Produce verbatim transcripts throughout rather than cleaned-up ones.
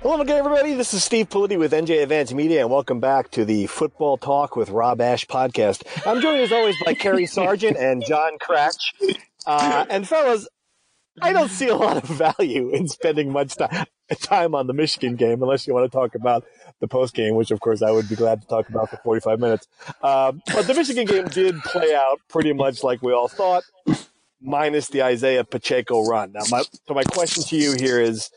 Hello again, everybody. This is Steve Politi with N J Advance Media, and welcome back to the Football Talk with Rob Ash podcast. I'm joined, as always, by Kerry Sargent and John Cratch. Uh, and, fellas, I don't see a lot of value in spending much time on the Michigan game, unless you want to talk about the postgame, which, of course, I would be glad to talk about for forty-five minutes. Uh, but the Michigan game did play out pretty much like we all thought, minus the Isaiah Pacheco run. Now, my, so my question to you here is,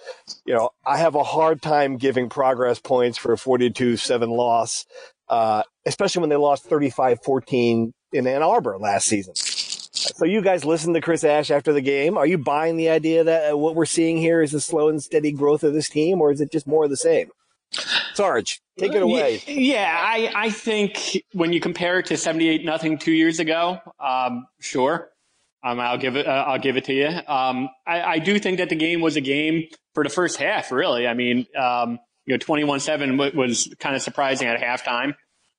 you know, I have a hard time giving progress points for a forty-two seven loss, uh, especially when they lost thirty-five fourteen in Ann Arbor last season. So you guys listened to Chris Ash after the game. Are you buying the idea that what we're seeing here is the slow and steady growth of this team, or is it just more of the same? Sarge, take it away. Yeah, I, I think when you compare it to seventy-eight nothing two years ago, um, sure. Um, I'll give it. Uh, I'll give it to you. Um, I, I do think that the game was a game for the first half. Really, I mean, um, you know, twenty-one seven w- was kind of surprising at halftime.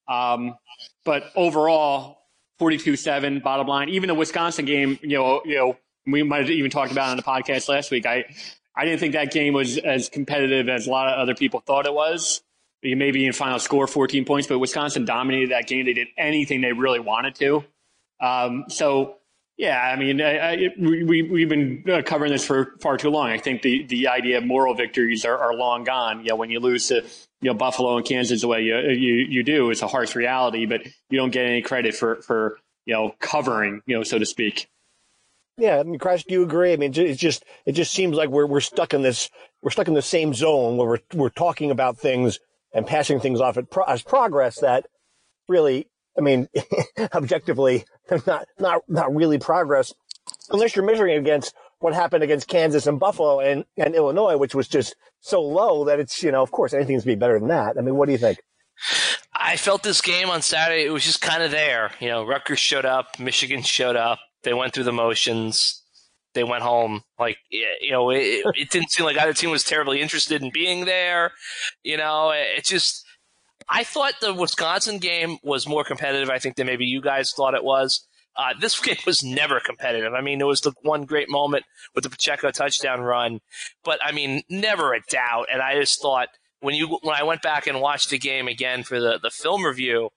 Um, but overall, forty-two seven. Bottom line, even the Wisconsin game. You know, you know, we might have even talked about it on the podcast last week. I, I didn't think that game was as competitive as a lot of other people thought it was. You maybe in final score fourteen points, but Wisconsin dominated that game. They did anything they really wanted to. Um, so. Yeah, I mean, I, I, we, we've been covering this for far too long. I think the, the idea of moral victories are, are long gone. You know, when you lose to you know Buffalo and Kansas the way you, you you do, it's a harsh reality, but you don't get any credit for, for you know covering, you know, so to speak. Yeah, I mean, Crash, do you agree? I mean, it's just it just seems like we're we're stuck in this we're stuck in the same zone where we're we're talking about things and passing things off at pro- as progress that really. I mean, objectively, not not not really progress, unless you're measuring against what happened against Kansas and Buffalo and, and Illinois, which was just so low that it's, you know, of course, anything's be better than that. I mean, what do you think? I felt this game on Saturday, it was just kind of there. You know, Rutgers showed up, Michigan showed up, they went through the motions, they went home. Like, you know, it, it didn't seem like either team was terribly interested in being there. You know, it, it just... I thought the Wisconsin game was more competitive, I think, than maybe you guys thought it was. Uh, this game was never competitive. I mean, there was the one great moment with the Pacheco touchdown run, but, I mean, never a doubt. And I just thought when you when I went back and watched the game again for the, the film review,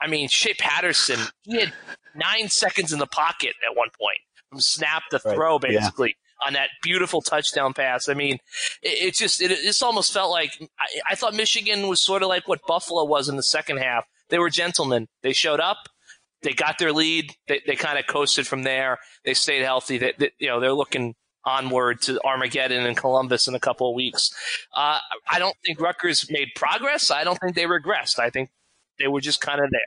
I mean, Shea Patterson, he had nine seconds in the pocket at one point from snap to throw, right. Basically. Yeah. On that beautiful touchdown pass. I mean, it, it just it, it just almost felt like I, I thought Michigan was sort of like what Buffalo was in the second half. They were gentlemen. They showed up. They got their lead. They, they kind of coasted from there. They stayed healthy. They, they, you know, they're looking onward to Armageddon and Columbus in a couple of weeks. Uh, I don't think Rutgers made progress. I don't think they regressed. I think they were just kind of there.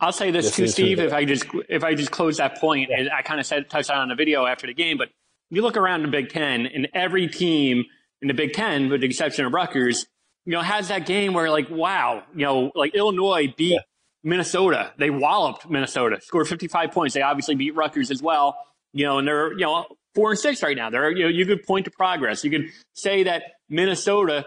I'll say this, this too, Steve, if I just if I just close that point, and I kind of said touched on the video after the game, but you look around the Big Ten, and every team in the Big Ten, with the exception of Rutgers, you know, has that game where, like, wow, you know, like Illinois beat yeah. Minnesota. They walloped Minnesota, scored fifty-five points. They obviously beat Rutgers as well, you know, and they're, you know, four and six right now. They're, you know, you could point to progress. You could say that Minnesota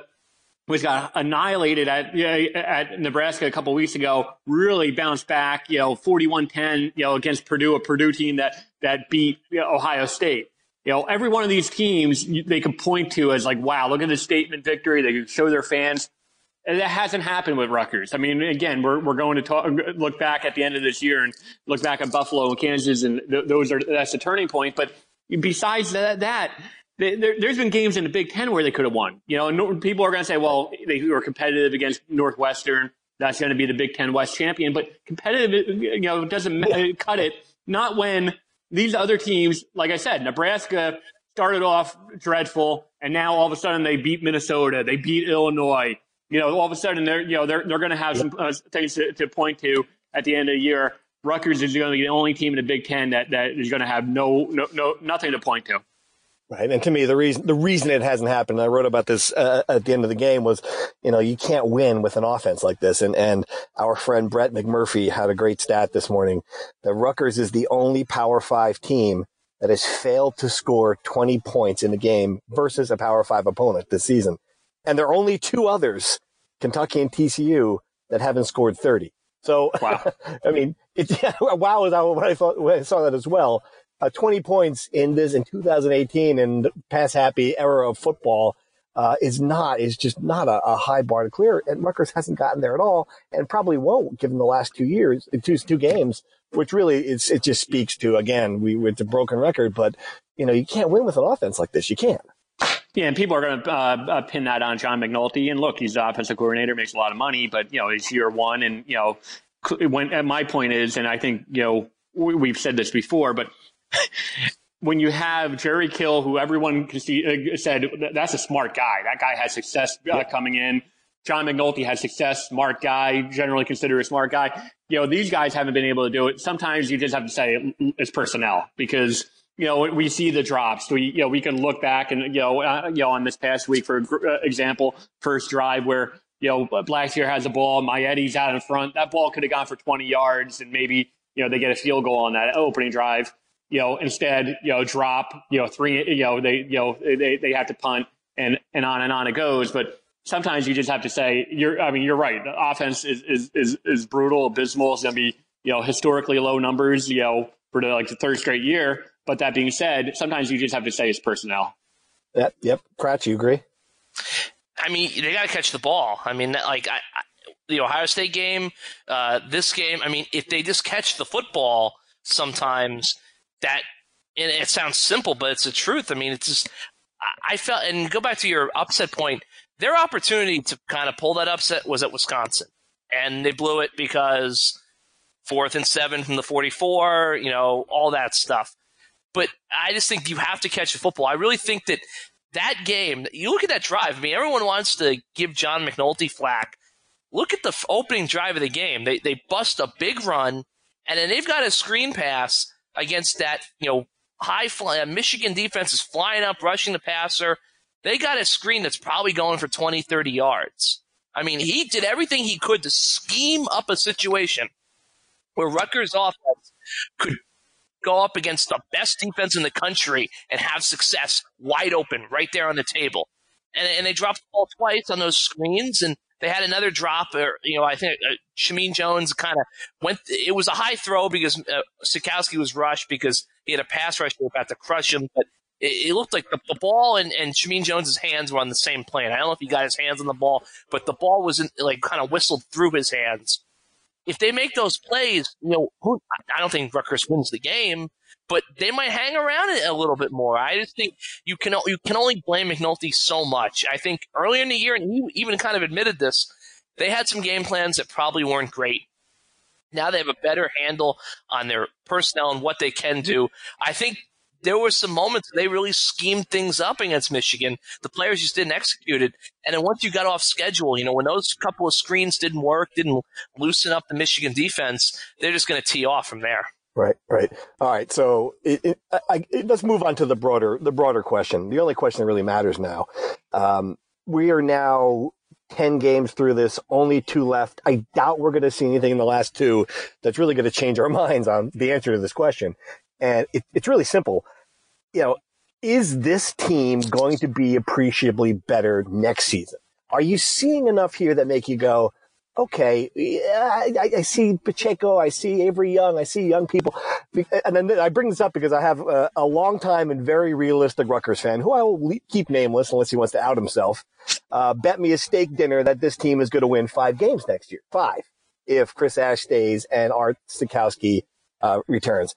was got annihilated at you know, at Nebraska a couple of weeks ago, really bounced back, you know, forty-one ten, you know, against Purdue, a Purdue team that that beat you know, Ohio State. You know, every one of these teams they could point to as like, wow, look at this statement victory. They could show their fans. And that hasn't happened with Rutgers. I mean, again, we're we're going to talk, look back at the end of this year and look back at Buffalo and Kansas, and th- those are that's the turning point. But besides that, that they, there, there's been games in the Big Ten where they could have won. You know, and people are going to say, well, they were competitive against Northwestern. That's going to be the Big Ten West champion. But competitive, you know, doesn't cut it. Not when these other teams, like I said, Nebraska started off dreadful, and now all of a sudden they beat Minnesota, they beat Illinois. You know, all of a sudden they're you know they're they're going to have some uh, things to, to point to at the end of the year. Rutgers is going to be the only team in the Big Ten that, that is going to have no no no nothing to point to. Right, and to me the reason the reason it hasn't happened, and I wrote about this uh, at the end of the game, was you know you can't win with an offense like this. And and our friend Brett McMurphy had a great stat this morning that Rutgers is the only Power Five team that has failed to score twenty points in a game versus a Power Five opponent this season. And there are only two others, Kentucky and T C U, that haven't scored thirty. So, wow. I mean, it, yeah, wow is what I thought when I saw that as well. Uh, twenty points in this in two thousand eighteen and pass-happy era of football uh, is not is just not a, a high bar to clear. And Rutgers hasn't gotten there at all, and probably won't, given the last two years, two two games, which really it's it just speaks to again we it's a broken record. But you know, you can't win with an offense like this. You can't. Yeah, and people are going to uh, uh, pin that on John McNulty. And look, he's the offensive coordinator, makes a lot of money, but, you know, he's year one. And, you know, when and my point is, and I think, you know, we, we've said this before, but when you have Jerry Kill, who everyone said, that's a smart guy. That guy has success uh, coming in. John McNulty has success, smart guy, generally considered a smart guy. You know, these guys haven't been able to do it. Sometimes you just have to say it's personnel because – you know, we see the drops. We, you know, we can look back and, you know, uh, you know, on this past week, for example, first drive where, you know, Blackshear has a ball, Maietti's out in front. That ball could have gone for twenty yards and maybe, you know, they get a field goal on that opening drive. You know, instead, you know, drop, you know, three, you know, they, you know, they, they have to punt and, and on and on it goes. But sometimes you just have to say, you're, I mean, you're right. The offense is, is, is, is brutal, abysmal. It's going to be, you know, historically low numbers, you know, for the, like the third straight year. But that being said, sometimes you just have to say it's personnel. Yep, yep. Cratch, you agree? I mean, they got to catch the ball. I mean, like I, I, the Ohio State game, uh, this game. I mean, if they just catch the football, sometimes that. And it sounds simple, but it's the truth. I mean, it's just I, I felt. And go back to your upset point. Their opportunity to kind of pull that upset was at Wisconsin, and they blew it because fourth and seven from the forty-four. You know, all that stuff. But I just think you have to catch the football. I really think that that game, you look at that drive. I mean, everyone wants to give John McNulty flack. Look at the f- opening drive of the game. They they bust a big run, and then they've got a screen pass against that, you know, high fly. Michigan defense is flying up, rushing the passer. They got a screen that's probably going for twenty, thirty yards. I mean, he did everything he could to scheme up a situation where Rutgers' offense could – go up against the best defense in the country and have success wide open right there on the table. And, and they dropped the ball twice on those screens, and they had another drop. Or, you know, I think uh, Shameen Jones kind of went – it was a high throw because uh, Sitkowski was rushed because he had a pass rush about to crush him. But it, it looked like the, the ball and, and Shameen Jones' hands were on the same plane. I don't know if he got his hands on the ball, but the ball was in, like kind of whistled through his hands. If they make those plays, you know, who, I don't think Rutgers wins the game, but they might hang around it a little bit more. I just think you can you can only blame McNulty so much. I think earlier in the year, and he even kind of admitted this, they had some game plans that probably weren't great. Now they have a better handle on their personnel and what they can do. I think there were some moments they really schemed things up against Michigan. The players just didn't execute it. And then once you got off schedule, you know, when those couple of screens didn't work, didn't loosen up the Michigan defense, they're just going to tee off from there. Right, right. All right, so it, it, I, it, let's move on to the broader the broader question, the only question that really matters now. Um, we are now ten games through this, only two left. I doubt we're going to see anything in the last two that's really going to change our minds on the answer to this question. And it, it's really simple. You know, is this team going to be appreciably better next season? Are you seeing enough here that make you go, okay, yeah, I, I see Pacheco, I see Avery Young, I see young people. And then I bring this up because I have a, a longtime and very realistic Rutgers fan, who I will keep nameless unless he wants to out himself, uh, bet me a steak dinner that this team is going to win five games next year. Five, if Chris Ash stays and Art Sitkowski uh, returns.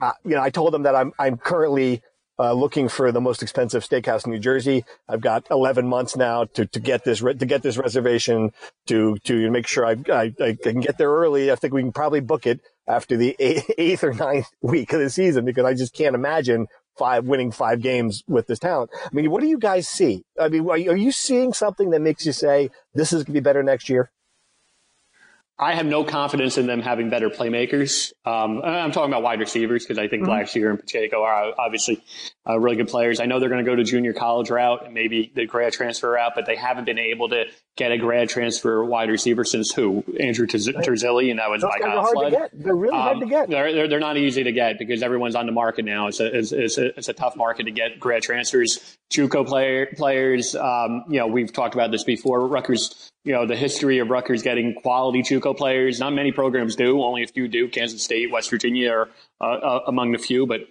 Uh, you know, I told him that I'm I'm currently uh, looking for the most expensive steakhouse in New Jersey. I've got eleven months now to, to get this re- to get this reservation to to make sure I, I I can get there early. I think we can probably book it after the eighth or ninth week of the season, because I just can't imagine five winning five games with this talent. I mean, what do you guys see? I mean, are you, are you seeing something that makes you say this is going to be better next year? I have no confidence in them having better playmakers. Um, I'm talking about wide receivers, because I think mm-hmm. Blackshear and Pacheco are obviously uh, really good players. I know they're going to go to junior college route and maybe the grad transfer route, but they haven't been able to get a grad transfer wide receiver since who? Andrew Terz- Terzilli, and that was by Godfled. They're really um, hard to get. They're, they're, they're not easy to get because everyone's on the market now. It's a, it's, it's, a, it's a tough market to get grad transfers. JUCO player, players, um, you know, we've talked about this before. Rutgers, you know, the history of Rutgers getting quality JUCO players. Not many programs do. Only a few do. Kansas State, West Virginia are uh, uh, among the few. But,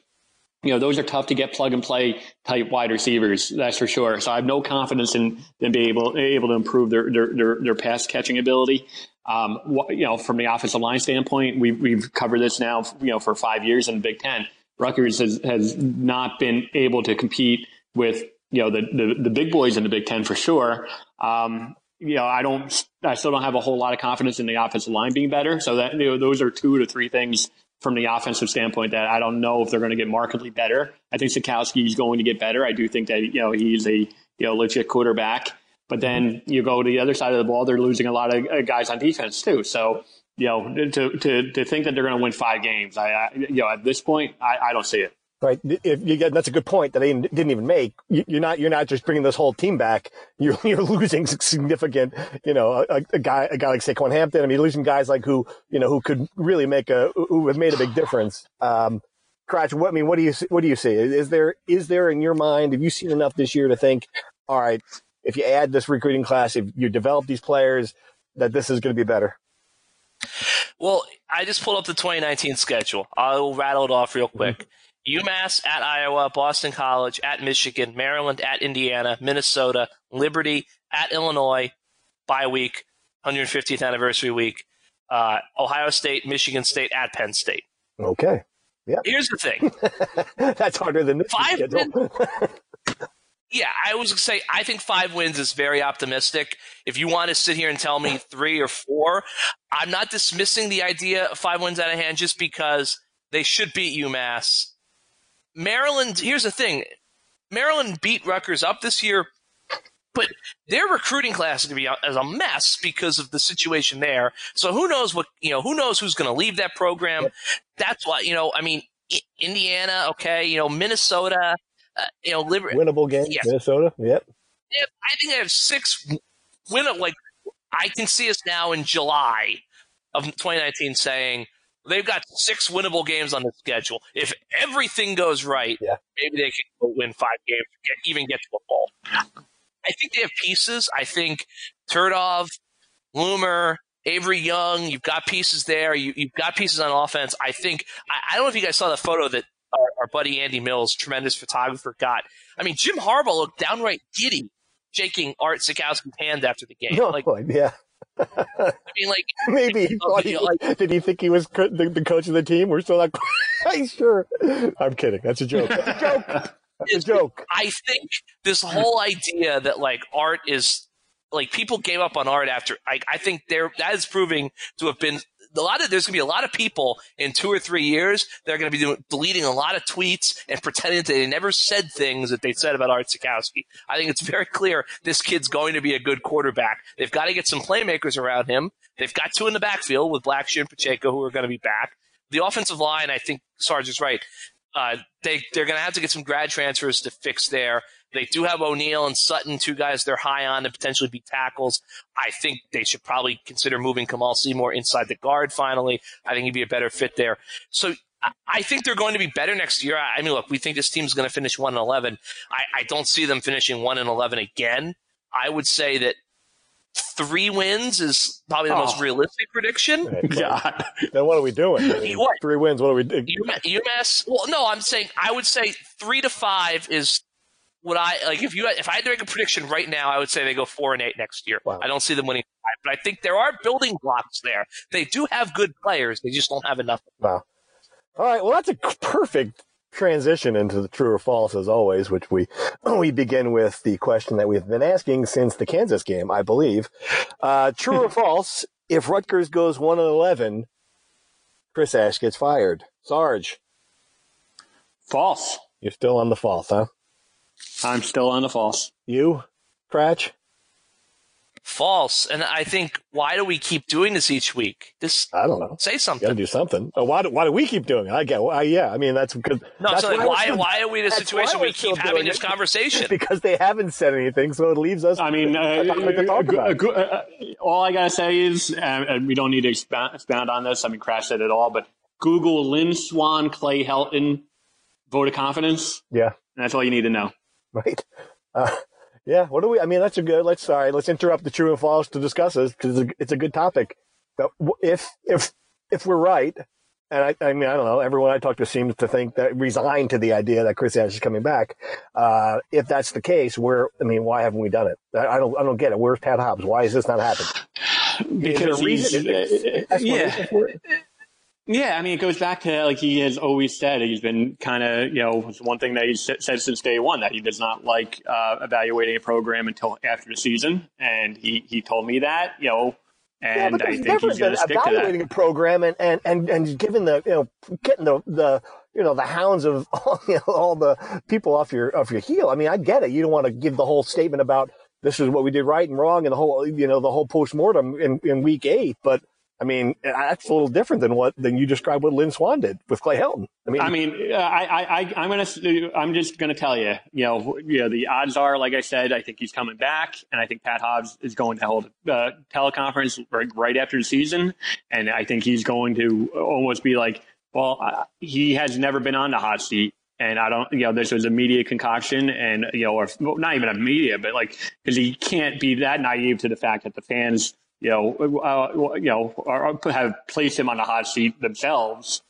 you know, those are tough to get plug-and-play type wide receivers, that's for sure. So I have no confidence in them being able, able to improve their, their, their, their pass-catching ability. Um, you know, from the offensive line standpoint, we, we've covered this now, you know, for five years in the Big Ten. Rutgers has, has not been able to compete with, you know, the, the, the big boys in the Big Ten for sure. Um You know, I don't. I still don't have a whole lot of confidence in the offensive line being better. So that, you know, those are two to three things from the offensive standpoint that I don't know if they're going to get markedly better. I think Sitkowski is going to get better. I do think that, you know, he's a, you know, legit quarterback. But then you go to the other side of the ball, they're losing a lot of guys on defense too. So, you know, to to, to think that they're going to win five games, I, I you know, at this point, I, I don't see it. Right. If you get, that's a good point that I didn't, didn't even make. You're not, you're not just bringing this whole team back. You're, you're losing significant, you know, a, a guy, a guy like Saquon Hampton. I mean, losing guys like who, you know, who could really make a, who have made a big difference. Um, Cratch, what, I mean, what do you, what do you see? Is there, is there in your mind, have you seen enough this year to think, all right, if you add this recruiting class, if you develop these players, that this is going to be better? Well, I just pulled up the twenty nineteen schedule. I'll rattle it off real quick. Mm-hmm. UMass at Iowa, Boston College at Michigan, Maryland at Indiana, Minnesota, Liberty at Illinois, bye week, one hundred fiftieth anniversary week, uh, Ohio State, Michigan State at Penn State. Okay. Yeah. Here's the thing. That's harder than this five schedule. win- Yeah, I was going to say, I think five wins is very optimistic. If you want to sit here and tell me three or four, I'm not dismissing the idea of five wins out of hand just because they should beat UMass. Maryland, here's the thing. Maryland beat Rutgers up this year, but their recruiting class is going to be as a mess because of the situation there. So who knows what, you know, who knows who's going to leave that program. Yep. That's why, you know, I mean, Indiana, okay, you know, Minnesota, uh, you know, Liber- winnable game, yes. Minnesota, yep. yep. I think they have six win like I can see us now in July of twenty nineteen saying, they've got six winnable games on the schedule. If everything goes right, yeah. maybe they can win five games, get, even get to a bowl. I think they have pieces. I think Turdov, Loomer, Avery Young, you've got pieces there. You, you've got pieces on offense. I think I, I don't know if you guys saw the photo that our, our buddy Andy Mills, tremendous photographer, got. I mean, Jim Harbaugh looked downright giddy shaking Art Sitkowski's hand after the game. No, like, yeah. I mean, like maybe he thought he, like, did he think he was co- the, the coach of the team? We're still not quite sure. I'm kidding. That's a joke. That's a joke. That's a joke. I think this whole idea that like Art is like people gave up on Art after. I, I think there that is proving to have been a lot of. There's going to be a lot of people in two or three years that are going to be doing, deleting a lot of tweets and pretending that they never said things that they said about Art Sitkowski. I think it's very clear this kid's going to be a good quarterback. They've got to get some playmakers around him. They've got two in the backfield with Blackshear and Pacheco who are going to be back. The offensive line, I think Sarge's right. Uh, they they're going to have to get some grad transfers to fix there. They do have O'Neill and Sutton, two guys they're high on to potentially be tackles. I think they should probably consider moving Kamal Seymour inside the guard finally. I think he'd be a better fit there. So I think they're going to be better next year. I mean, look, we think this team's going to finish one and eleven. I, I don't see them finishing one and eleven again. I would say that three wins is probably the oh. most realistic prediction. Hey, God. Then what are we doing? I mean, what? Three wins, what are we doing? UMass? Well, no, I'm saying I would say three to five is what I – like if you if I had to make a prediction right now, I would say they go four and eight next year. Wow. I don't see them winning five, but I think there are building blocks there. They do have good players. They just don't have enough. Wow. All right, well, that's a perfect – transition into the true or false, as always, which we we begin with the question that we've been asking since the Kansas game, I believe. Uh, true or false? If Rutgers goes one and eleven, Chris Ash gets fired. Sarge, false. You're still on the false, huh? I'm still on the false. You, Cratch? False. And I think, why do we keep doing this each week? This I don't know. Say something. Got to do something. Oh, why do Why do we keep doing it? I get. Well, I, yeah, I mean that's because. No, that's so why why, still, why are we in a situation we keep having this conversation? Because they haven't said anything, so it leaves us. I mean, uh, to talk about. A, a, a, all I gotta say is, uh, and we don't need to expound, expound on this. I mean, Crash said it all, but Google Lynn Swan, Clay Helton, vote of confidence. Yeah, and that's all you need to know. Right. Uh, Yeah, what do we? I mean, that's a good. Let's sorry, let's interrupt the true and false to discuss this because it's, it's a good topic. If if if we're right, and I, I mean, I don't know. Everyone I talk to seems to think that resigned to the idea that Chris Ash is coming back. Uh, if that's the case, where I mean, why haven't we done it? I, I don't I don't get it. Where's Pat Hobbs? Why is this not happening? Because he's, reason, uh, uh, yeah. For it? Yeah, I mean, it goes back to, like, he has always said, he's been kind of, you know, one thing that he's said since day one, that he does not like uh, evaluating a program until after the season. And he, he told me that, you know, and yeah, I think he's going to stick to that. Evaluating a program and, and, and, and giving the, you know, getting the, the you know, the hounds of all, you know, all the people off your, off your heel. I mean, I get it. You don't want to give the whole statement about this is what we did right and wrong and the whole, you know, the whole postmortem in, in week eight, but. I mean, that's a little different than what than you described what Lynn Swan did with Clay Helton. I mean, I mean, uh, I, I, I'm gonna, I'm just gonna tell you, you know, you know, the odds are, like I said, I think he's coming back, and I think Pat Hobbs is going to hold a teleconference right, right after the season, and I think he's going to almost be like, well, uh, he has never been on the hot seat. And I don't, you know, this was a media concoction and, you know, or well, not even a media, but like, because he can't be that naive to the fact that the fans, you know, uh, you know, or have placed him on the hot seat themselves.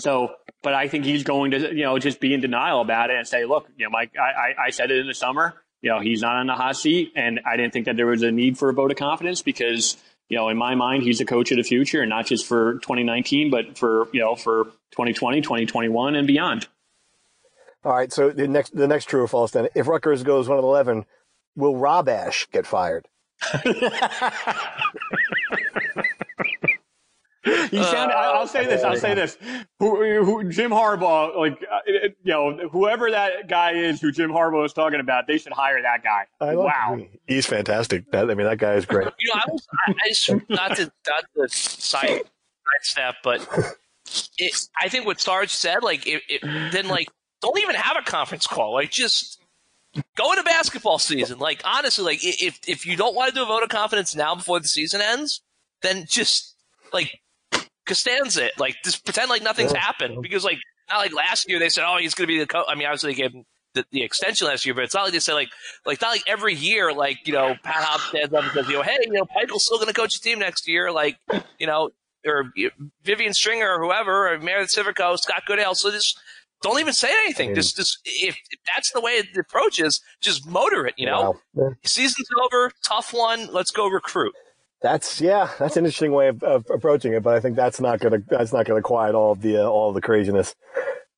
So, but I think he's going to, you know, just be in denial about it and say, look, you know, Mike, I, I said it in the summer, you know, he's not on the hot seat. And I didn't think that there was a need for a vote of confidence because, you know, in my mind, he's the coach of the future and not just for twenty nineteen, but for, you know, for twenty twenty, twenty twenty-one and beyond. All right. So the next, the next true or false, then, if Rutgers goes one and eleven, will Rob Ash get fired? You sound. Uh, I'll say this. I'll say this. Who, who, Jim Harbaugh, like you know, whoever that guy is, who Jim Harbaugh is talking about, they should hire that guy. I wow, him. He's fantastic. That, I mean, that guy is great. You know, I was I, I just, not to not to side step, but it, I think what Sarge said, like, it, it, then like don't even have a conference call, like just. Go into basketball season. Like, honestly, like if if you don't want to do a vote of confidence now before the season ends, then just like Costanza it. Like, just pretend like nothing's yeah. happened because like not like last year they said, oh, he's going to be the coach. I mean, obviously they gave him the, the extension last year, but it's not like they said like like not like every year like you know Pat Hobbs stands up and says, you know, hey, you know, Michael's still going to coach the team next year. Like, you know, or Vivian Stringer or whoever, or Meredith Civico, Scott Goodale. So just. Don't even say anything. I mean, just, just if, if that's the way the approach is, just motor it. You know, wow. Season's over, tough one. Let's go recruit. That's yeah, that's an interesting way of, of approaching it, but I think that's not gonna that's not gonna quiet all of the uh, all of the craziness.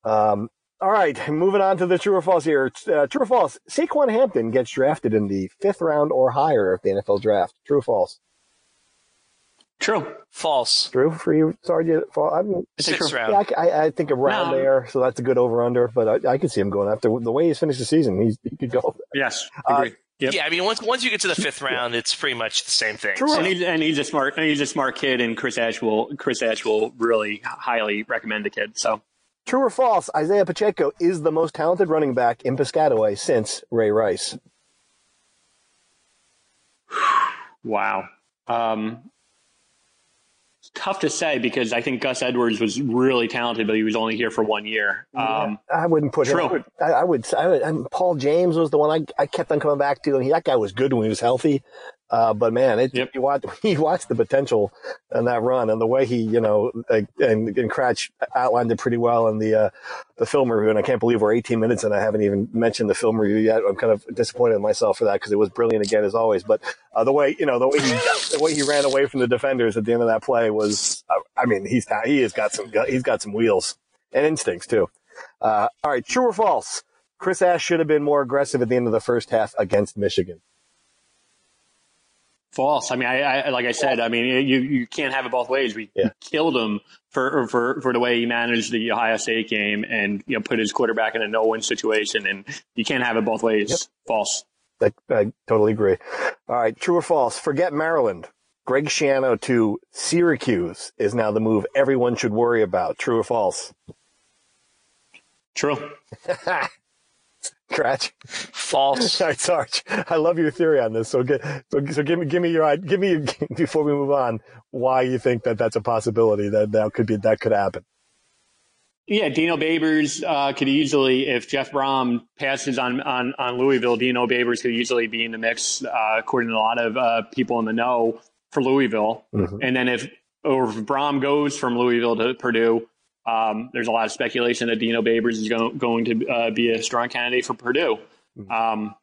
Um, all right, moving on to the true or false here. Uh, true or false? Saquon Hampton gets drafted in the fifth round or higher of the N F L draft. True or false? True. False. True for you, Sergeant? I mean, sixth round. Yeah, I, I think around no. there, so that's a good over-under, but I, I can see him going after the way he's finished the season. He's, he could go. Yes, uh, agree. Yep. Yeah, I mean, once once you get to the fifth round, it's pretty much the same thing. True. So. And, he's, and he's a smart, and he's a smart kid, and Chris Ash will, Chris Ash will really highly recommend the kid. So, true or false? Isaiah Pacheco is the most talented running back in Piscataway since Ray Rice. Wow. Um, Tough to say because I think Gus Edwards was really talented, but he was only here for one year. Um, yeah, I wouldn't put him. I would. I, I would, I would I mean, Paul James was the one I, I kept on coming back to, and he, that guy was good when he was healthy. Uh, but man, it, yep. you watch you watch the potential in that run and the way he, you know, and, and Cratch outlined it pretty well in the uh, the film review. And I can't believe we're eighteen minutes and I haven't even mentioned the film review yet. I'm kind of disappointed in myself for that because it was brilliant again as always. But uh, the way you know the way he the way he ran away from the defenders at the end of that play was, I mean, he's he has got some he's got some wheels and instincts too. Uh, all right, true or false? Chris Ash should have been more aggressive at the end of the first half against Michigan. False. I mean, I, I like I said, I mean, you, you can't have it both ways. We yeah. killed him for, for for the way he managed the Ohio State game and, you know, put his quarterback in a no-win situation, and you can't have it both ways. Yep. False. I, I totally agree. All right, true or false? Forget Maryland. Greg Schiano to Syracuse is now the move everyone should worry about. True or false? True. Cratch. False. All right, Sarge. I love your theory on this. So, get, so, so give me, give me your, give me your, before we move on, why you think that that's a possibility that that could be, that could happen. Yeah, Dino Babers uh, could easily, if Jeff Brom passes on, on, on Louisville, Dino Babers could easily be in the mix, uh, according to a lot of uh, people in the know for Louisville. Mm-hmm. And then if, or if Brom goes from Louisville to Purdue. Um, there's a lot of speculation that Dino Babers is go- going to uh, be a strong candidate for Purdue. Um,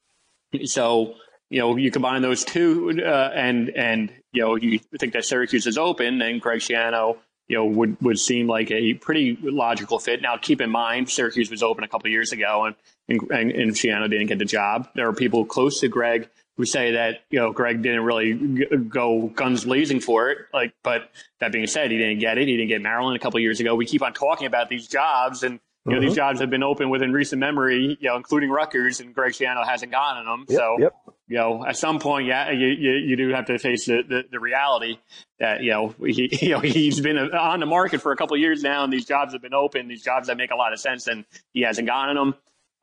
so, you know, you combine those two uh, and, and, you know, you think that Syracuse is open, and Greg Schiano, you know, would, would seem like a pretty logical fit. Now, keep in mind, Syracuse was open a couple of years ago and, and, and, and Schiano didn't get the job. There are people close to Greg who say that, you know, Greg didn't really go guns blazing for it. Like, but that being said, he didn't get it. He didn't get Maryland a couple of years ago. We keep on talking about these jobs, and you know, mm-hmm. these jobs have been open within recent memory, you know, including Rutgers, and Greg Schiano hasn't gotten them. Yep, so, yep. you know, at some point, yeah, you, you, you do have to face the, the, the reality that, you know, he, you know, he's been on the market for a couple of years now, and these jobs have been open, these jobs that make a lot of sense, and he hasn't gotten them.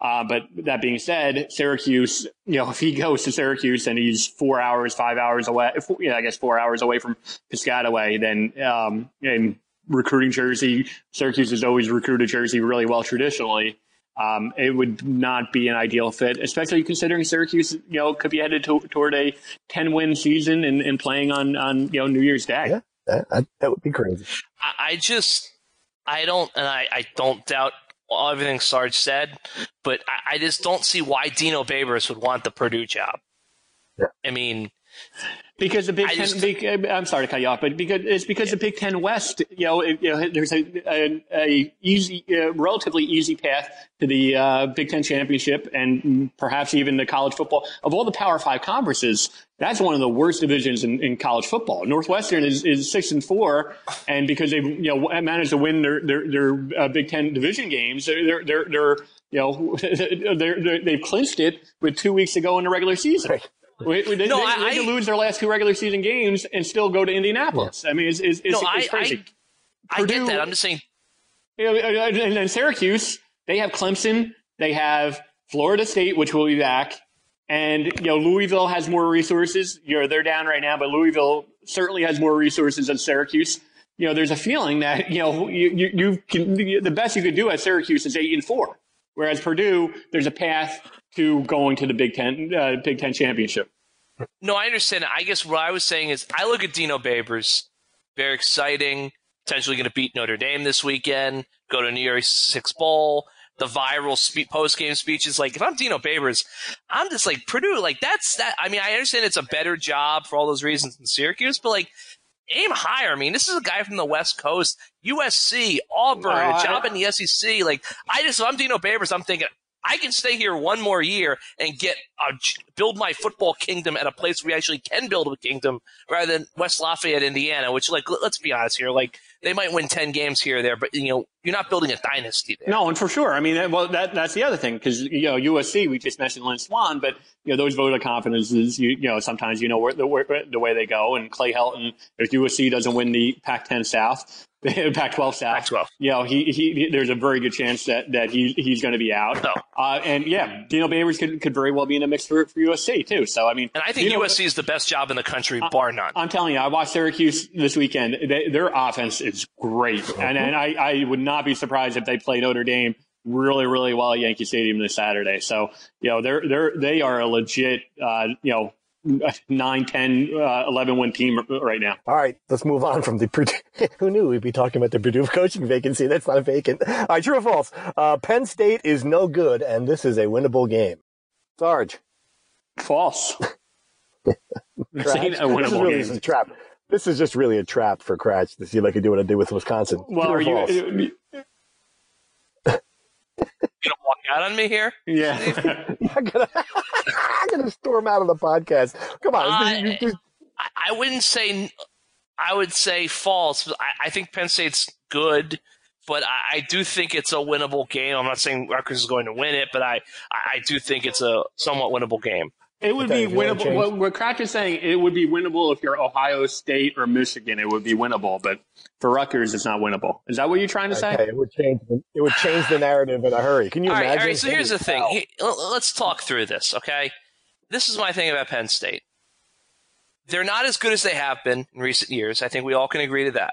Uh, but that being said, Syracuse, you know, if he goes to Syracuse and he's four hours, five hours away, four, you know, I guess four hours away from Piscataway, then um, in recruiting Jersey, Syracuse has always recruited Jersey really well traditionally. Um, it would not be an ideal fit, especially considering Syracuse, you know, could be headed to, toward a ten-win season and, and playing on, on, you know, New Year's Day. Yeah, that, that would be crazy. I, I just, I don't, and I, I don't doubt everything Sarge said, but I, I just don't see why Dino Babers would want the Purdue job. Yeah. I mean, because the Big I Ten. Just, big, I'm sorry to cut you off, but because it's because yeah. the Big Ten West. You know, it, you know there's a, a, a easy, uh, relatively easy path to the uh, Big Ten championship, and perhaps even the college football of all the Power Five conferences. That's one of the worst divisions in, in college football. Northwestern is, is six and four, and because they you know managed to win their their, their uh, Big Ten division games, they're they're, they're you know they're, they're, they've clinched it with two weeks to go in the regular season. Right. We, we, they, no, they, I, they could lose their last two regular season games and still go to Indianapolis. I mean, it's, it's, it's, no, it's I, crazy. I, Purdue, I get that. I'm just saying. You know, and then Syracuse, they have Clemson, they have Florida State, which will be back, and you know Louisville has more resources. You know, they're down right now, but Louisville certainly has more resources than Syracuse. You know, there's a feeling that you know you, you, you can, the best you could do at Syracuse is eight and four, whereas Purdue, there's a path to going to the Big Ten, uh, Big Ten championship. No, I understand. I guess what I was saying is I look at Dino Babers, very exciting, potentially going to beat Notre Dame this weekend, go to New Year's Six Bowl, the viral spe- post-game speeches. Like, if I'm Dino Babers, I'm just like, Purdue, like, that's that. I mean, I understand it's a better job for all those reasons than Syracuse, but, like, aim higher. I mean, this is a guy from the West Coast, U S C, Auburn, uh, a job in the S E C. Like, I just, if I'm Dino Babers, I'm thinking – I can stay here one more year and get uh, build my football kingdom at a place where we actually can build a kingdom rather than West Lafayette, Indiana, which, like, let's be honest here, like, they might win ten games here or there, but, you know, you're not building a dynasty there. No, and for sure. I mean, well, that that's the other thing because, you know, U S C, we just mentioned Lynn Swan, but, you know, those vote of confidence is, you, you know, sometimes you know where the, where, the way they go. And Clay Helton, if U S C doesn't win the Pac ten South, Pac twelve South. Pac twelve. You know, he, he, there's a very good chance that, that he, he's going to be out. No. Uh, and, yeah, Dino Babers could, could very well be in the mix for, for U S C, too. So, I mean. And I think Dino, U S C is the best job in the country, I, bar none. I'm telling you, I watched Syracuse this weekend. They, their offense is great. And, and I, I would not be surprised if they play Notre Dame really, really well at Yankee Stadium this Saturday. So, you know, they're, they're, they are a legit, uh, you know, nine, ten, eleven win team right now. All right, let's move on from the Purdue. Who knew we'd be talking about the Purdue coaching vacancy? That's not vacant. All right, true or false? Uh, Penn State is no good, and this is a winnable game. Sarge. False. This ain't a winnable this is really game. This is a trap. This is just really a trap for Cratch to see if I could do what I did with Wisconsin. Well, are you, are you gonna walk out on me here? Yeah, I'm gonna, I'm gonna storm out of the podcast. Come on, uh, this, I, I wouldn't say. I would say false. I, I think Penn State's good, but I, I do think it's a winnable game. I'm not saying Rutgers is going to win it, but I, I do think it's a somewhat winnable game. It would be winnable. What, what Cratch is saying, it would be winnable if you're Ohio State or Michigan. It would be winnable, but for Rutgers, it's not winnable. Is that what you're trying to say? Okay, it would change. The, it would change the narrative in a hurry. Can you all imagine? Right, all right. So here's the thing. Hey, let's talk through this. Okay, this is my thing about Penn State. They're not as good as they have been in recent years. I think we all can agree to that.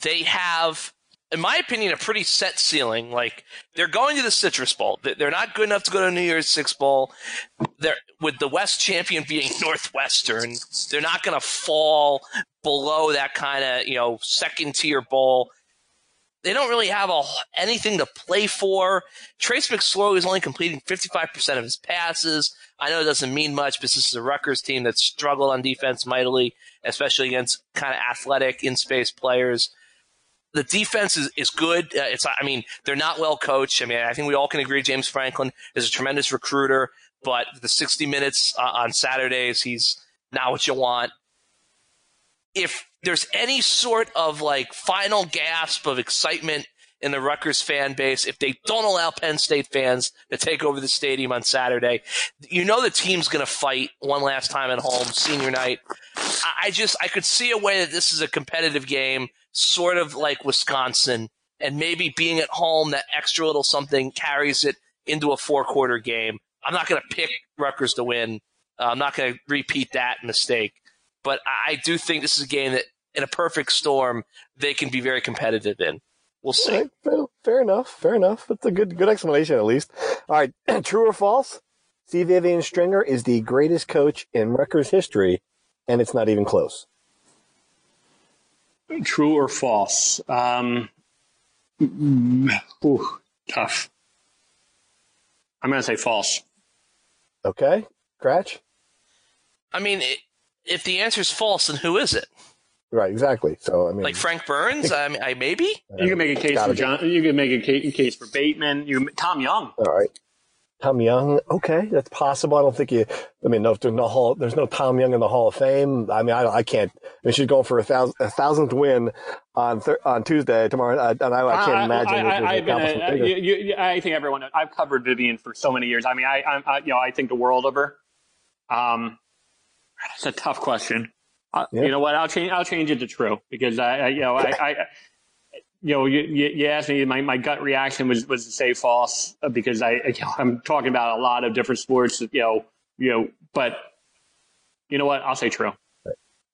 They have, in my opinion, a pretty set ceiling. Like, they're going to the Citrus Bowl. They're not good enough to go to a New Year's Six Bowl. They're, with the West champion being Northwestern, they're not going to fall below that kind of, you know, second-tier bowl. They don't really have a, anything to play for. Trace McSorley is only completing fifty-five percent of his passes. I know it doesn't mean much, but this is a Rutgers team that struggled on defense mightily, especially against kind of athletic, in-space players. The defense is, is good. Uh, it's I mean, they're not well coached. I mean, I think we all can agree James Franklin is a tremendous recruiter, but the sixty minutes uh, on Saturdays, he's not what you want. If there's any sort of, like, final gasp of excitement in the Rutgers fan base, if they don't allow Penn State fans to take over the stadium on Saturday, you know the team's going to fight one last time at home, senior night. I, I just – I could see a way that this is a competitive game, sort of like Wisconsin, and maybe being at home, that extra little something carries it into a four-quarter game. I'm not going to pick Rutgers to win. Uh, I'm not going to repeat that mistake. But I do think this is a game that, in a perfect storm, they can be very competitive in. We'll see. Right, fair, fair enough. Fair enough. That's a good good explanation, at least. All right, true or false? C. Vivian Stringer is the greatest coach in Rutgers history, and it's not even close. True or false? Um, ooh, tough. I'm going to say false. Okay. Cratch? I mean, if the answer is false, then who is it? Right, exactly. So I mean, like Frank Burns, I, mean, I maybe you can make a case for John. Be. You can make a case for Bateman. You Tom Young. All right, Tom Young. Okay, that's possible. I don't think you. I mean, no, if there's no hall, there's no Tom Young in the Hall of Fame. I mean, I, I can't. I mean, she's going for a thousand, a thousandth win on thir- on Tuesday tomorrow, uh, and I, I can't uh, imagine. I, I, I've been a, you, you, I think everyone. Knows. I've covered Vivian for so many years. I mean, I, I, you know, I think the world of her. Um, that's a tough question. Uh, yeah. You know what? I'll change. I'll change it to true because I, I you know, I, I, you know, you, you asked me. My, my gut reaction was, was to say false because I, you know, I'm talking about a lot of different sports. You know, you know, but you know what? I'll say true.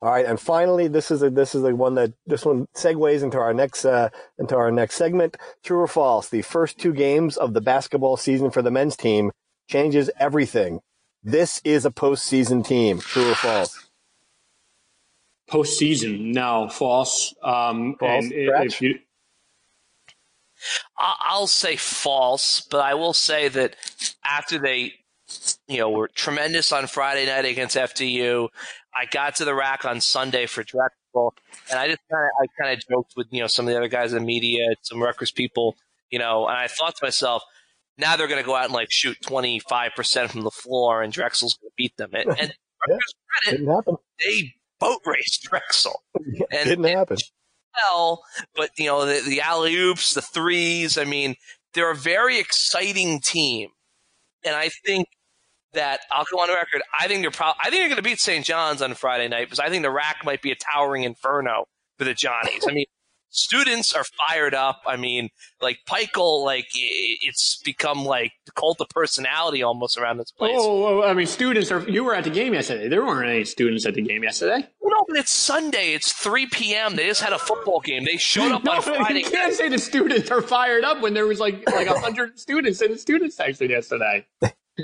All right, and finally, this is a, this is the one that this one segues into our next uh, into our next segment. True or false? The first two games of the basketball season for the men's team changes everything. This is a postseason team. True or false? Postseason, no, false. Um, false and if you... I'll say false, but I will say that after they, you know, were tremendous on Friday night against F D U, I got to the rack on Sunday for Drexel, and I just kind of, I kind of joked with you know some of the other guys in the media, some Rutgers people, you know, and I thought to myself, now they're going to go out and like shoot twenty-five percent from the floor, and Drexel's going to beat them. And, and yeah, Rutgers credit, didn't happen. They boat race Drexel. Yeah, and, didn't and happen. Well, but, you know, the, the alley-oops, the threes, I mean, they're a very exciting team. And I think that, I'll go on record, I think they're probably, I think they're going to beat Saint John's on Friday night because I think the rack might be a towering inferno for the Johnnies. I mean, students are fired up. I mean, like, Pikel, like, it's become, like, the cult of personality almost around this place. Oh, I mean, students are – you were at the game yesterday. There weren't any students at the game yesterday. Well, no, but it's Sunday. It's three p.m. They just had a football game. They showed up no, on Friday. You can't say the students are fired up when there was, like, like one hundred students in the student section yesterday.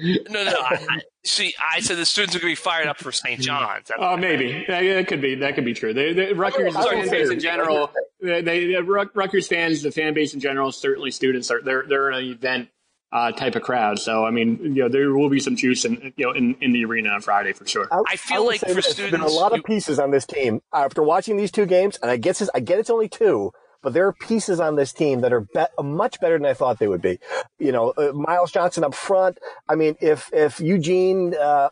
No, no. I, I, see, I said the students are going to be fired up for Saint John's. Oh, uh, maybe that, that could be that could be true. They, they, Rutgers oh, fan base in general. They, they, Rutgers fans, the fan base in general, certainly students are they're they're an event uh, type of crowd. So I mean, you know, there will be some juice in you know in, in the arena on Friday for sure. I, I feel I like for this, students, there's been a lot you, of pieces on this team after watching these two games, and I guess it's, I get it's only two. But there are pieces on this team that are be- much better than I thought they would be. You know, uh, Miles Johnson up front. I mean, if if Eugene uh,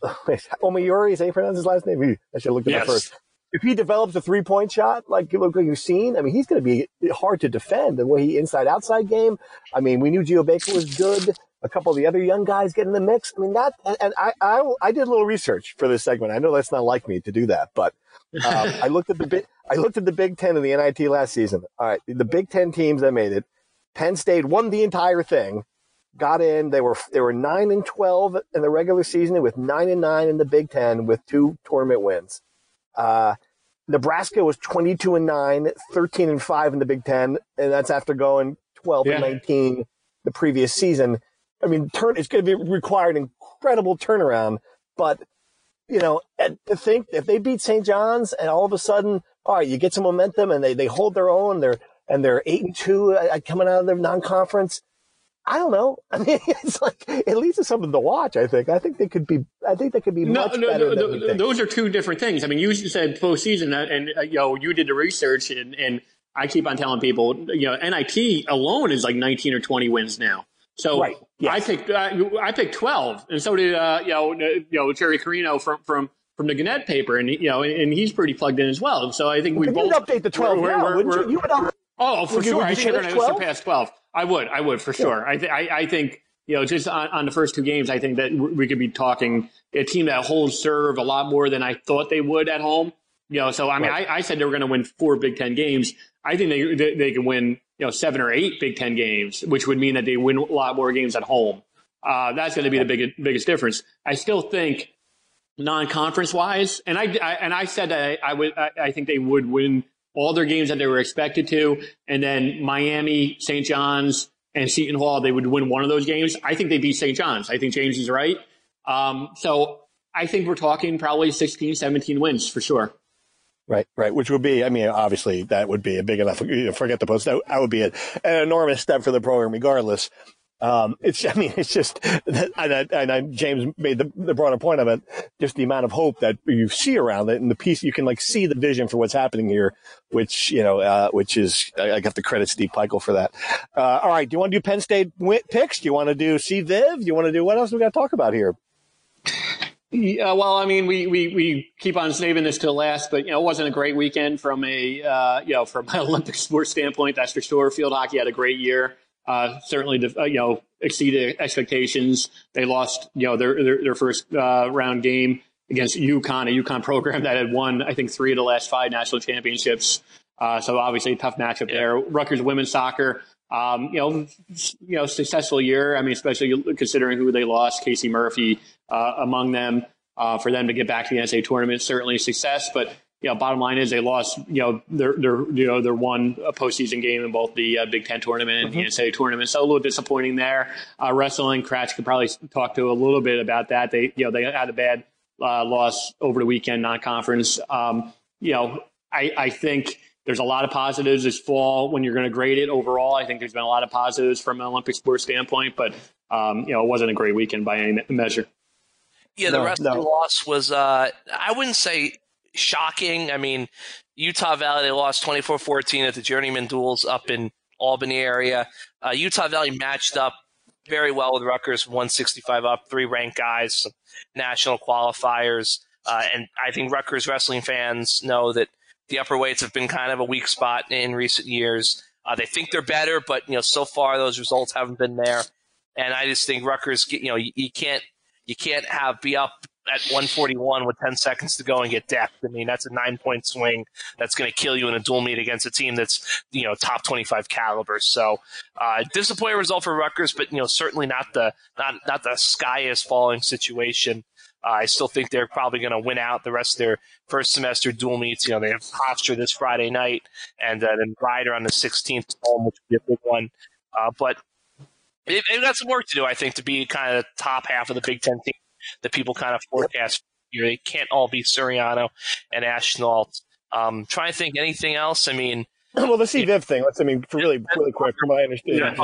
Omiuri, is that how you pronounce his last name? I should have looked at yes. that first. If he develops a three-point shot like like you've seen, I mean, he's going to be hard to defend. The way he inside-outside game. I mean, we knew Geo Baker was good. A couple of the other young guys get in the mix. I mean, that and, and I, I I did a little research for this segment. I know that's not like me to do that, but um, I looked at the bit. I looked at the Big Ten and the N I T last season. All right, the Big Ten teams that made it, Penn State won the entire thing, got in. They were they were nine and twelve in the regular season, with nine and nine in the Big Ten, with two tournament wins. Uh, Nebraska was twenty two and nine, thirteen and five in the Big Ten, and that's after going twelve yeah. and nineteen the previous season. I mean, turn it's going to be required an incredible turnaround, but you know, to think if they beat Saint John's and all of a sudden. All right, you get some momentum, and they, they hold their own. They're and they're eight and two uh, coming out of their non-conference. I don't know. I mean, it's like at least it's something to watch. I think. I think they could be. I think they could be no, much no, better. No, than no, we think. Those are two different things. I mean, you said postseason, and uh, you know, you did the research, and, and I keep on telling people, you know, N I T alone is like nineteen or twenty wins now. So right. yes. I picked uh, I picked twelve, and so did uh, you know you know Jerry Carino from from. From the Gannett paper, and you know, and he's pretty plugged in as well. So I think we both you'd update the twelve. We're, now, we're, wouldn't we're, you? You would update. Oh, for would sure. You, I think they're going to surpass twelve. I would. I would for yeah. sure. I, th- I I think you know, just on, on the first two games, I think that we could be talking a team that holds serve a lot more than I thought they would at home. You know, so I mean, right. I, I said they were going to win four Big Ten games. I think they, they they can win you know seven or eight Big Ten games, which would mean that they win a lot more games at home. Uh, that's going to be the biggest biggest difference. I still think. Non-conference wise, and I, I and I said that I, I would. I, I think they would win all their games that they were expected to, and then Miami, Saint John's, and Seton Hall, they would win one of those games. I think they beat Saint John's. I think James is right. Um, so I think we're talking probably sixteen, seventeen wins for sure. Right, right. Which would be, I mean, obviously that would be a big enough. You know, forget the post. That, that would be an, an enormous step for the program, regardless. Um, it's, I mean, it's just, and, I, and I, James made the, the broader point of it, just the amount of hope that you see around it and the piece, you can like see the vision for what's happening here, which, you know, uh, which is, I, I have to credit Steve Peichel for that. Uh, all right. Do you want to do Penn State picks? Do you want to do C-Viv? Do you want to do, what else we got to talk about here? Yeah, well, I mean, we, we, we keep on saving this to the last, but, you know, it wasn't a great weekend from a, uh, you know, from an Olympic sports standpoint, that's for sure. Field hockey had a great year. Uh, certainly, uh, you know, exceeded expectations. They lost, you know, their their, their first uh, round game against UConn, a UConn program that had won, I think, three of the last five national championships. Uh, so obviously, a tough matchup yeah. there. Rutgers women's soccer, um, you know, you know, successful year. I mean, especially considering who they lost, Casey Murphy uh, among them. Uh, for them to get back to the N C double A tournament, certainly success. But you know, bottom line is they lost, you know, their, their, you know, their one postseason game in both the uh, Big Ten tournament and mm-hmm. the N C double A tournament. So a little disappointing there. Uh, wrestling, Cratch could probably talk to a little bit about that. They, you know, they had a bad uh, loss over the weekend, non-conference. Um, you know, I, I think there's a lot of positives this fall when you're going to grade it overall. I think there's been a lot of positives from an Olympic sports standpoint, but, um, you know, it wasn't a great weekend by any measure. Yeah, the no, wrestling no. loss was, uh, I wouldn't say – shocking. I mean, Utah Valley, they lost twenty-four fourteen at the Journeyman Duels up in Albany area. Uh, Utah Valley matched up very well with Rutgers, one sixty-five up, three ranked guys, some national qualifiers. Uh, and I think Rutgers wrestling fans know that the upper weights have been kind of a weak spot in recent years. Uh, they think they're better, but, you know, so far those results haven't been there. And I just think Rutgers, you know, you, you can't, you can't have be up at one forty-one with ten seconds to go and get decked. I mean, that's a nine-point swing that's going to kill you in a dual meet against a team that's, you know, top twenty-five caliber. So uh, disappointing result for Rutgers, but, you know, certainly not the not not the sky is falling situation. Uh, I still think they're probably going to win out the rest of their first semester dual meets. You know, they have Hofstra this Friday night and uh, then Ryder on the sixteenth, home, which would be a big one. Uh, but They've, they've got some work to do, I think, to be kind of the top half of the Big Ten team that people kind of forecast here. They can't all be Soriano and Ash Nault. Um, trying to think anything else. I mean, well, the C V I V thing. Let's. I mean, for really, really quick, from my understanding,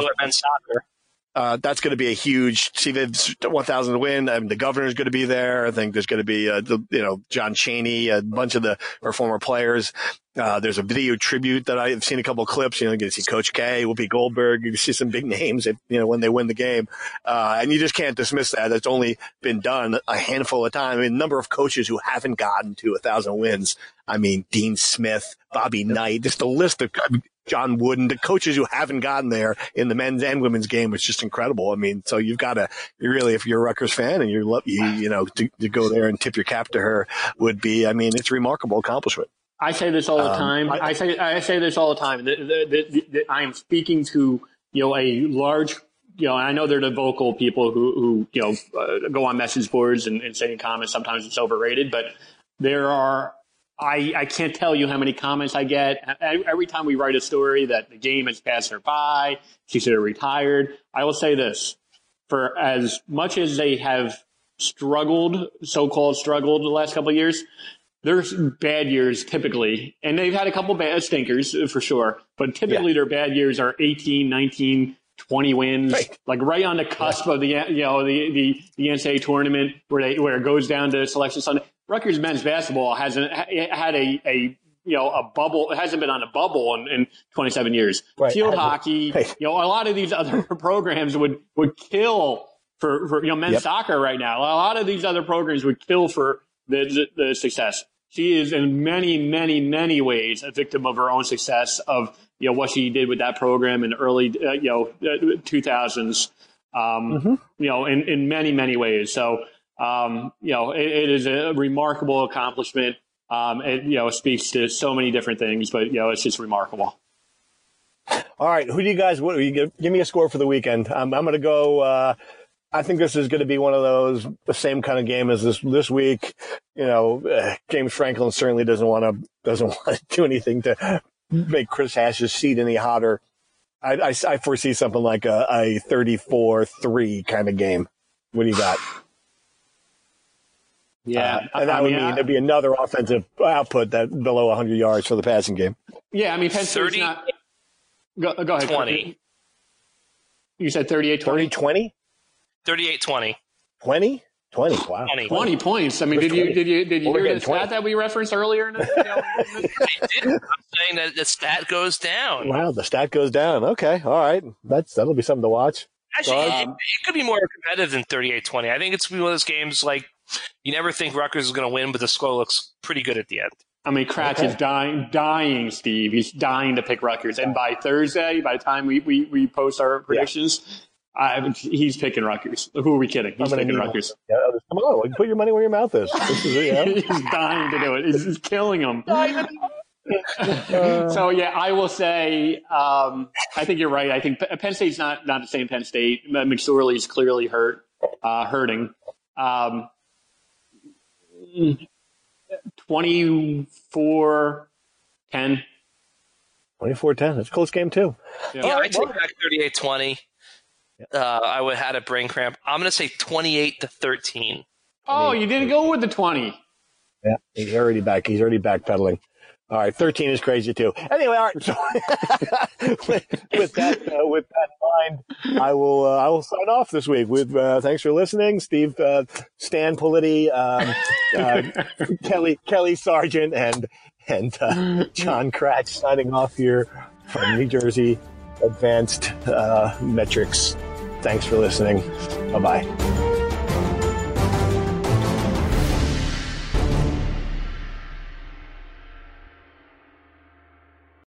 uh, that's going to be a huge C V I V's one thousand to win. I mean, the governor's going to be there. I think there's going to be, uh, the, you know, John Chaney, a bunch of the or former players. Uh, there's a video tribute that I've seen a couple of clips. You know, you can see Coach K, Whoopi Goldberg. You can see some big names, if, you know, when they win the game. Uh, and you just can't dismiss that. That's only been done a handful of times. I mean, the number of coaches who haven't gotten to a thousand wins. I mean, Dean Smith, Bobby Knight, just a list of, I mean, John Wooden, the coaches who haven't gotten there in the men's and women's game. It's just incredible. I mean, so you've got to, you really, if you're a Rutgers fan and you're, you, you know, to, to go there and tip your cap to her would be, I mean, it's a remarkable accomplishment. I say this all the time. Um, I, I say I say this all the time. The, the, the, the, I am speaking to, you know, a large, you know, I know they're the vocal people who, who you know, uh, go on message boards and, and say comments. Sometimes it's overrated, but there are, I, I can't tell you how many comments I get. I, every time we write a story that the game has passed her by, she should have retired. I will say this, for as much as they have struggled, so-called struggled the last couple of years, there's bad years typically, and they've had a couple bad stinkers for sure, but typically yeah. their bad years are eighteen, nineteen, twenty wins, right. like right on the cusp yeah. of the, you know, the, the, the N C double A tournament where they, where it goes down to Selection Sunday. Rutgers men's basketball hasn't had a, a, you know, a bubble. It hasn't been on a bubble in, in twenty-seven years. Right. Field hockey, right. you know, a lot of these other programs would, would kill for, for, you know, men's yep. soccer right now. A lot of these other programs would kill for the, the, the success. She is in many, many, many ways a victim of her own success, of, you know, what she did with that program in the early, uh, you know, two thousands, um, mm-hmm. you know, in, in many, many ways. So, um, you know, it, it is a remarkable accomplishment. Um, it, you know, it speaks to so many different things, but, you know, it's just remarkable. All right. Who do you guys, what, you give, give me a score for the weekend. Um, I'm going to go, uh, I think this is going to be one of those, the same kind of game as this, this week. You know, uh, James Franklin certainly doesn't want to, doesn't want to do anything to make Chris Ash's seat any hotter. I, I, I foresee something like a, a thirty-four three kind of game. What do you got? Yeah. Uh, and that I would mean, mean it'd be another offensive output that below one hundred yards for the passing game. Yeah. I mean, Penn State's not, go, go ahead. twenty. You said thirty-eight twenty? thirty twenty? thirty-eight twenty. twenty? twenty. Wow. twenty. twenty points. I mean, did you, did you did you hear the stat that we referenced earlier? In the, you know, in the... I didn't. I'm saying that the stat goes down. Wow, the stat goes down. Okay. All right. That's that'll be something to watch. Actually, um, it, it could be more competitive than thirty-eight twenty. I think it's one of those games like you never think Rutgers is going to win, but the score looks pretty good at the end. I mean, Cratch okay. is dying, dying, Steve. He's dying to pick Rutgers. And by Thursday, by the time we, we, we post our predictions, yeah. I, he's picking Rutgers. Who are we kidding? He's picking Rutgers. Yeah, come on, put your money where your mouth is. This is you know. He's dying to do it. He's, he's killing him. uh, so, yeah, I will say um, I think you're right. I think Penn State's not, not the same Penn State. McSorley's clearly hurt, uh, hurting. Um, twenty-four ten. twenty-four ten. That's a close game, too. Yeah, yeah I take back thirty-eight twenty. Uh, I would had a brain cramp. I'm going to say twenty-eight to thirteen. Oh, you didn't go with the twenty. Yeah, he's already back. He's already backpedaling. All right, thirteen is crazy too. Anyway, all right. So with, with that, uh, with that in mind, I will. Uh, I will sign off this week. With uh, thanks for listening, Steve, uh, Stan Politi, um, uh, Kelly, Kelly Sargent, and and uh, John Cratch signing off here from New Jersey Advanced uh, Metrics. Thanks for listening. Bye-bye.